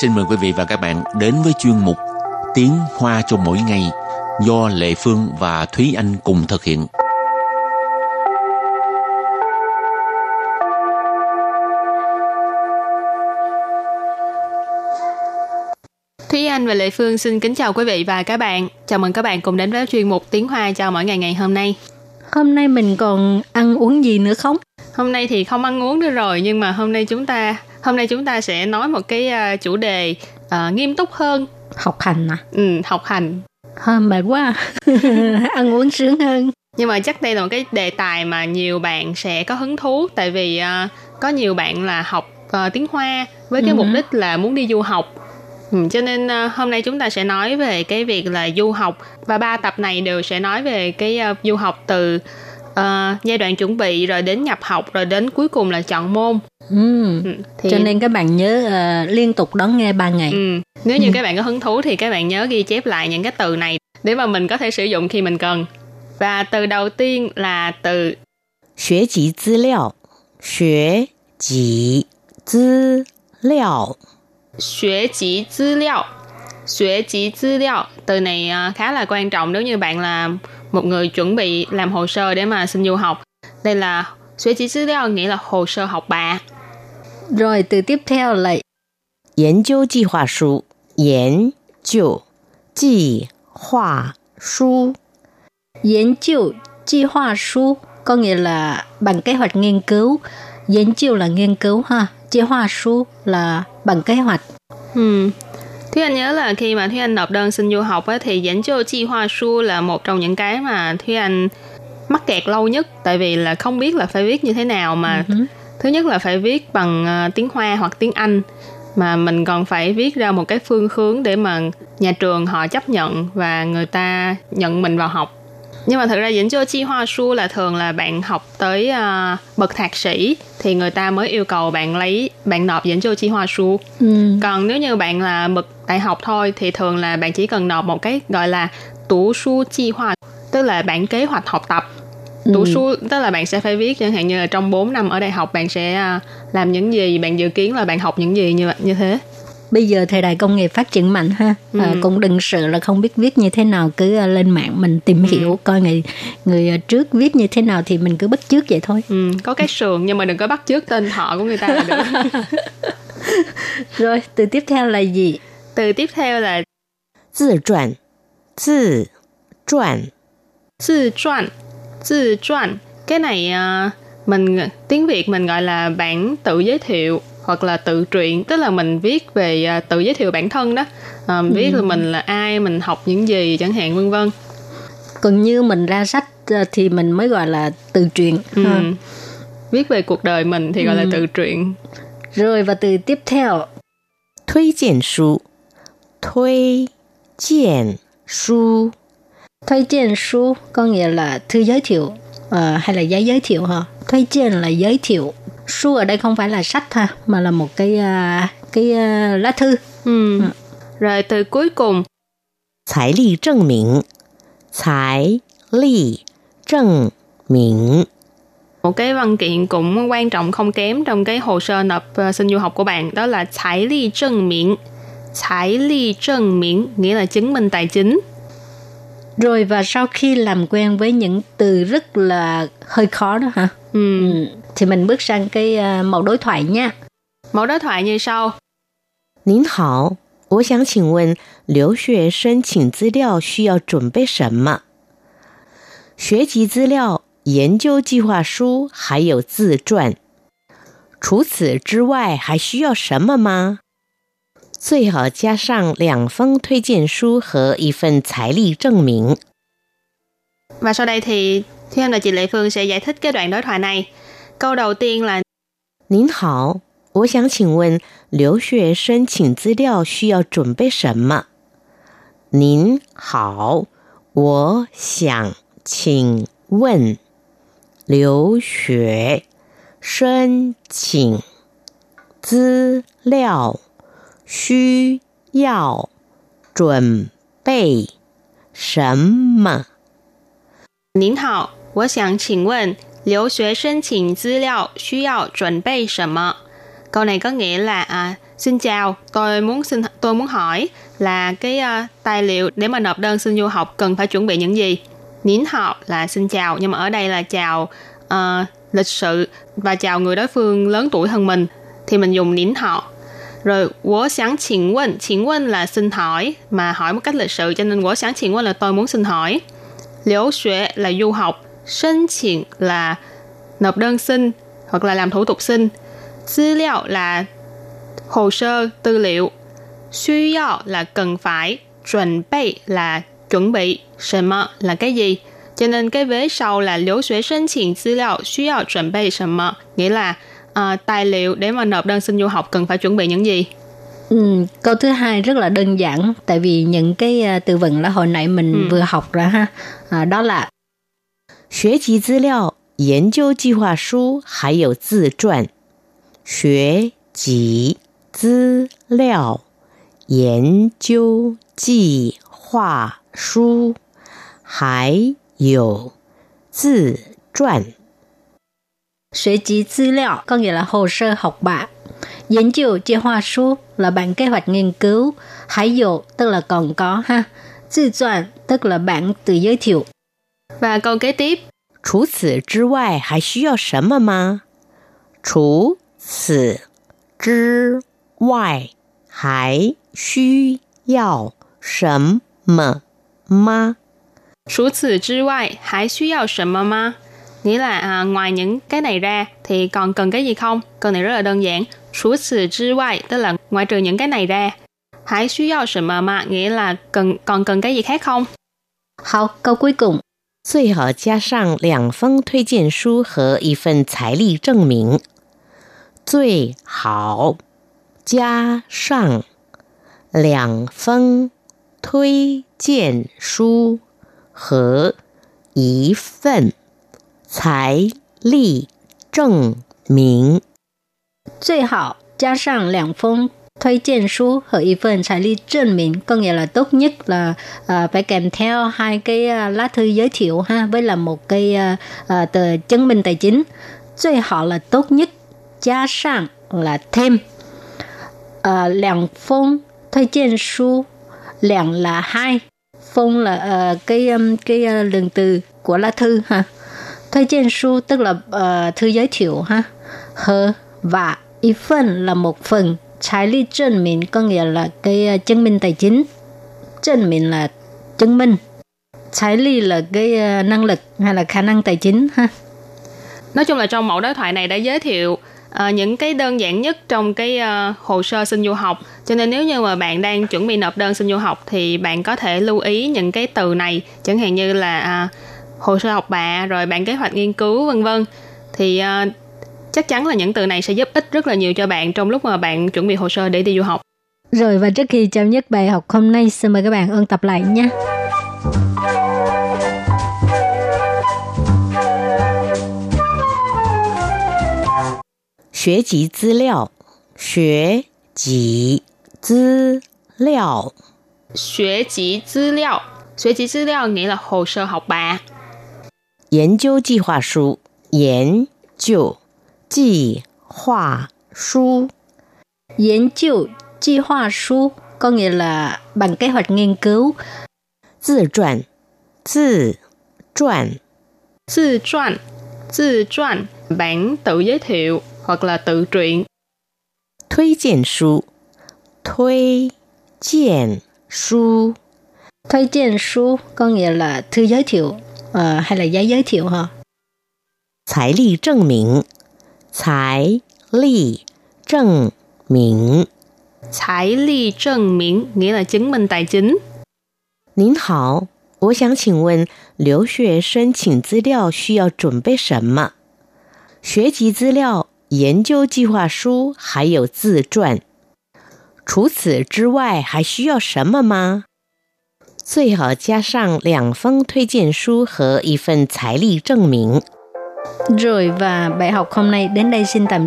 xin mời quý vị và các bạn đến với chuyên mục Tiếng Hoa cho mỗi ngày do Lệ Phương và Thúy Anh cùng thực hiện. Thúy Anh và Lệ Phương xin kính chào quý vị và các bạn. Chào mừng các bạn cùng đến với chuyên mục Tiếng Hoa cho mỗi ngày hôm nay. Hôm nay mình còn ăn uống gì nữa không? Hôm nay thì không ăn uống nữa rồi, nhưng mà hôm nay chúng ta sẽ nói một cái chủ đề nghiêm túc hơn. Học hành à? Ừ, học hành. Mệt quá. Ăn uống sướng hơn. Nhưng mà chắc đây là một cái đề tài mà nhiều bạn sẽ có hứng thú, tại vì có nhiều bạn là học tiếng Hoa với cái mục đích là muốn đi du học. Cho nên hôm nay chúng ta sẽ nói về cái việc là du học, và ba tập này đều sẽ nói về cái du học từ giai đoạn chuẩn bị rồi đến nhập học rồi đến cuối cùng là chọn môn. Thì... cho nên các bạn nhớ liên tục đón nghe 3 ngày. Nếu như các bạn có hứng thú thì các bạn nhớ ghi chép lại những cái từ này để mà mình có thể sử dụng khi mình cần. Và từ đầu tiên là từ Xuế chỉ tư liệu. Xuế chỉ tư liệu. Xuế chỉ tư liệu. Xuế chỉ tư liệu. Từ này khá là quan trọng nếu như bạn là một người chuẩn bị làm hồ sơ để mà xin du học. Đây là xuế chỉ tư liệu, nghĩa là hồ sơ học bạ. Rồi từ tiếp theo là Nghiên cứu kế hoạch sưu. Nghiên cứu kế hoạch sưu. Nghiên cứu kế hoạch sưu có nghĩa là bằng kế hoạch nghiên cứu. Nghiên cứu là nghiên cứu ha, kế hoạch sưu là bằng kế hoạch. Thúy Anh nhớ là khi mà Thúy Anh nộp đơn xin du học ấy, thì dẫn cho chi hoa su là một trong những cái mà Thúy Anh mắc kẹt lâu nhất, tại vì là không biết là phải viết như thế nào mà. Thứ nhất là phải viết bằng tiếng Hoa hoặc tiếng Anh, mà mình còn phải viết ra một cái phương hướng để mà nhà trường họ chấp nhận và người ta nhận mình vào học. Nhưng mà thật ra dẫn cho chi hoa su là thường là bạn học tới bậc thạc sĩ thì người ta mới yêu cầu bạn nộp dẫn cho chi hoa su. Còn nếu như bạn là bậc đại học thôi thì thường là bạn chỉ cần nộp một cái gọi là tú su chi hoa, tức là bạn kế hoạch học tập. Tú su tức là bạn sẽ phải viết chẳng hạn như là trong 4 năm ở đại học bạn sẽ làm những gì, bạn dự kiến là bạn học những gì như thế. Bây giờ thời đại công nghiệp phát triển mạnh ha, cũng đừng sợ là không biết viết như thế nào, cứ lên mạng mình tìm hiểu coi người trước viết như thế nào thì mình cứ bắt chước vậy thôi. Có cái sườn nhưng mà đừng có bắt chước tên họ của người ta là được. Rồi từ tiếp theo là gì? Từ tiếp theo là tự truyện. Tự truyện. Tự truyện. Tự truyện. Cái này mình tiếng Việt mình gọi là bản tự giới thiệu hoặc là tự truyện, tức là mình viết về tự giới thiệu bản thân đó, viết là mình là ai, mình học những gì chẳng hạn, vân vân. Còn như mình ra sách thì mình mới gọi là tự truyện. Viết về cuộc đời mình thì gọi là tự truyện. Rồi và từ tiếp theo Thuê kiện su. Thuê kiện su. Thuê kiện su có nghĩa là thư giới thiệu hay là giấy giới thiệu hả? Thuê kiện là giới thiệu. Su ở đây không phải là sách ha, mà là một cái lá thư. Rồi từ cuối cùng tài lý chứng minh. Tài lý chứng minh. Một cái văn kiện cũng quan trọng không kém trong cái hồ sơ nộp xin du học của bạn, đó là tài lý chứng minh. Tài lý chứng minh nghĩa là chứng minh tài chính. Rồi và sau khi làm quen với những từ rất là hơi khó đó hả? Thì mình bước sang cái mẫu đối thoại nha. Mẫu đối thoại như sau. 您好,我想请问留学申请资料需要准备什么? 学籍资料、研究计划书还有自传。除此之外还需要什么吗? 最好加上2封推荐书和一份财力证明. Và sau đây thì Thúy Anh và chị Lệ Phương sẽ giải thích cái đoạn đối thoại này. Câu đầu tiên là 您好,我想请问留学申请资料需要准备什么? 您好,我想请问留学申请资料需要准备什么? 您好,我想请问留学申请资料需要准备什么? Câu này có nghĩa là Xin chào, tôi muốn hỏi là cái tài liệu để mà nộp đơn xin du học cần phải chuẩn bị những gì? Nín hào là xin chào, nhưng mà ở đây là chào lịch sự và chào người đối phương lớn tuổi hơn mình thì mình dùng nín hào. Rồi, wǒ xiǎng qǐng wěn là xin hỏi mà hỏi một cách lịch sự cho nên wǒ xiǎng qǐng wěn là tôi muốn xin hỏi. Liễu xuệ là du học, shěn qǐng là nộp đơn xin hoặc là làm thủ tục xin. Dữ liệu là hồ sơ, tư liệu. Xu yào là cần phải, chuẩn bị là chuẩn bị, shěnme là cái gì. Cho nên cái vế sau là liễu xuệ shěn qǐng dữ liệu xu yào chuẩn bị shěnme, nghĩa là tài liệu để mà nộp đơn xin du học cần phải chuẩn bị những gì? Câu thứ hai rất là đơn giản, tại vì những cái từ vựng là hồi nãy mình vừa học rồi ha. Đó là Xuế ký dữ liệu, Nghiên cứu kế hoạch sưu, hay có tự truyện. Xuế ký dữ liệu, Nghiên cứu kế hoạch sưu, hay có tự truyện. Xuế ký dữ liệu có nghĩa là hồ sơ học bạ. Nghiên cứu kế hoạch sưu là bản kế hoạch nghiên cứu. Hãy dụ tức là còn có ha. Tự truyện tức là bản tự giới thiệu. Và câu kế tiếp. 除此之外还需要什么吗? 除此之外还需要什么吗? 除此之外还需要什么吗? Nghĩa là ngoài những cái này ra thì còn cần cái gì không? Câu này rất là đơn giản. 除此之外 tức là ngoại trừ những cái này ra. 还需要什么吗 nghĩa là còn cần cái gì khác không? Hào, câu cuối cùng. 最好加上2封推荐书和1份财力证明. 最好加上2封推荐书和1份 财力证明. 最好加上2封推荐书和1份财力证明, có nghĩa là tốt nhất là phải kèm theo 2 cái lá thư giới thiệu ha, với là 1 cái tờ chứng minh tài chính. 最好 là tốt nhất, 加上 là thêm, 2封推荐书, 2 là 2, 封 là cái lượng từ của lá thư ha. Thời gian su tức là thư giới thiệu ha. Hờ và 1份 là 1 phần, tài liệu chứng minh có nghĩa là cái chứng minh tài chính. Chứng minh là chứng minh. Tài liệu là cái năng lực hay là khả năng tài chính ha. Nói chung là trong mẫu đối thoại này đã giới thiệu những cái đơn giản nhất trong cái hồ sơ xin du học. Cho nên nếu như mà bạn đang chuẩn bị nộp đơn xin du học thì bạn có thể lưu ý những cái từ này, chẳng hạn như là hồ sơ học bạ, rồi bản kế hoạch nghiên cứu, vân vân. Thì chắc chắn là những từ này sẽ giúp ích rất là nhiều cho bạn trong lúc mà bạn chuẩn bị hồ sơ để đi du học. Rồi, và trước khi chấm dứt bài học hôm nay, xin mời các bạn ôn tập lại nha. Học tập tư liệu. Học tập tư liệu. Học tập tư liệu. Học tập tư liệu nghĩa là hồ sơ học bạ. 研究计划书 研究计划书 có nghĩa là bản kế hoạch nghiên cứu. 自传 bản tự giới thiệu hoặc là tự truyện. 推荐书 có nghĩa là thư giới thiệu hay là giấy giới thiệu ha. 财力证明 nghĩa là chứng minh tài chính. 您好，我想请问留学申请资料需要准备什么？ 学籍资料, 研究计划书还有自传。 除此之外还需要什么吗？ 最好加上2封推荐书和1份财力证明。 Rồi, và bài học hôm nay đến đây xin tạm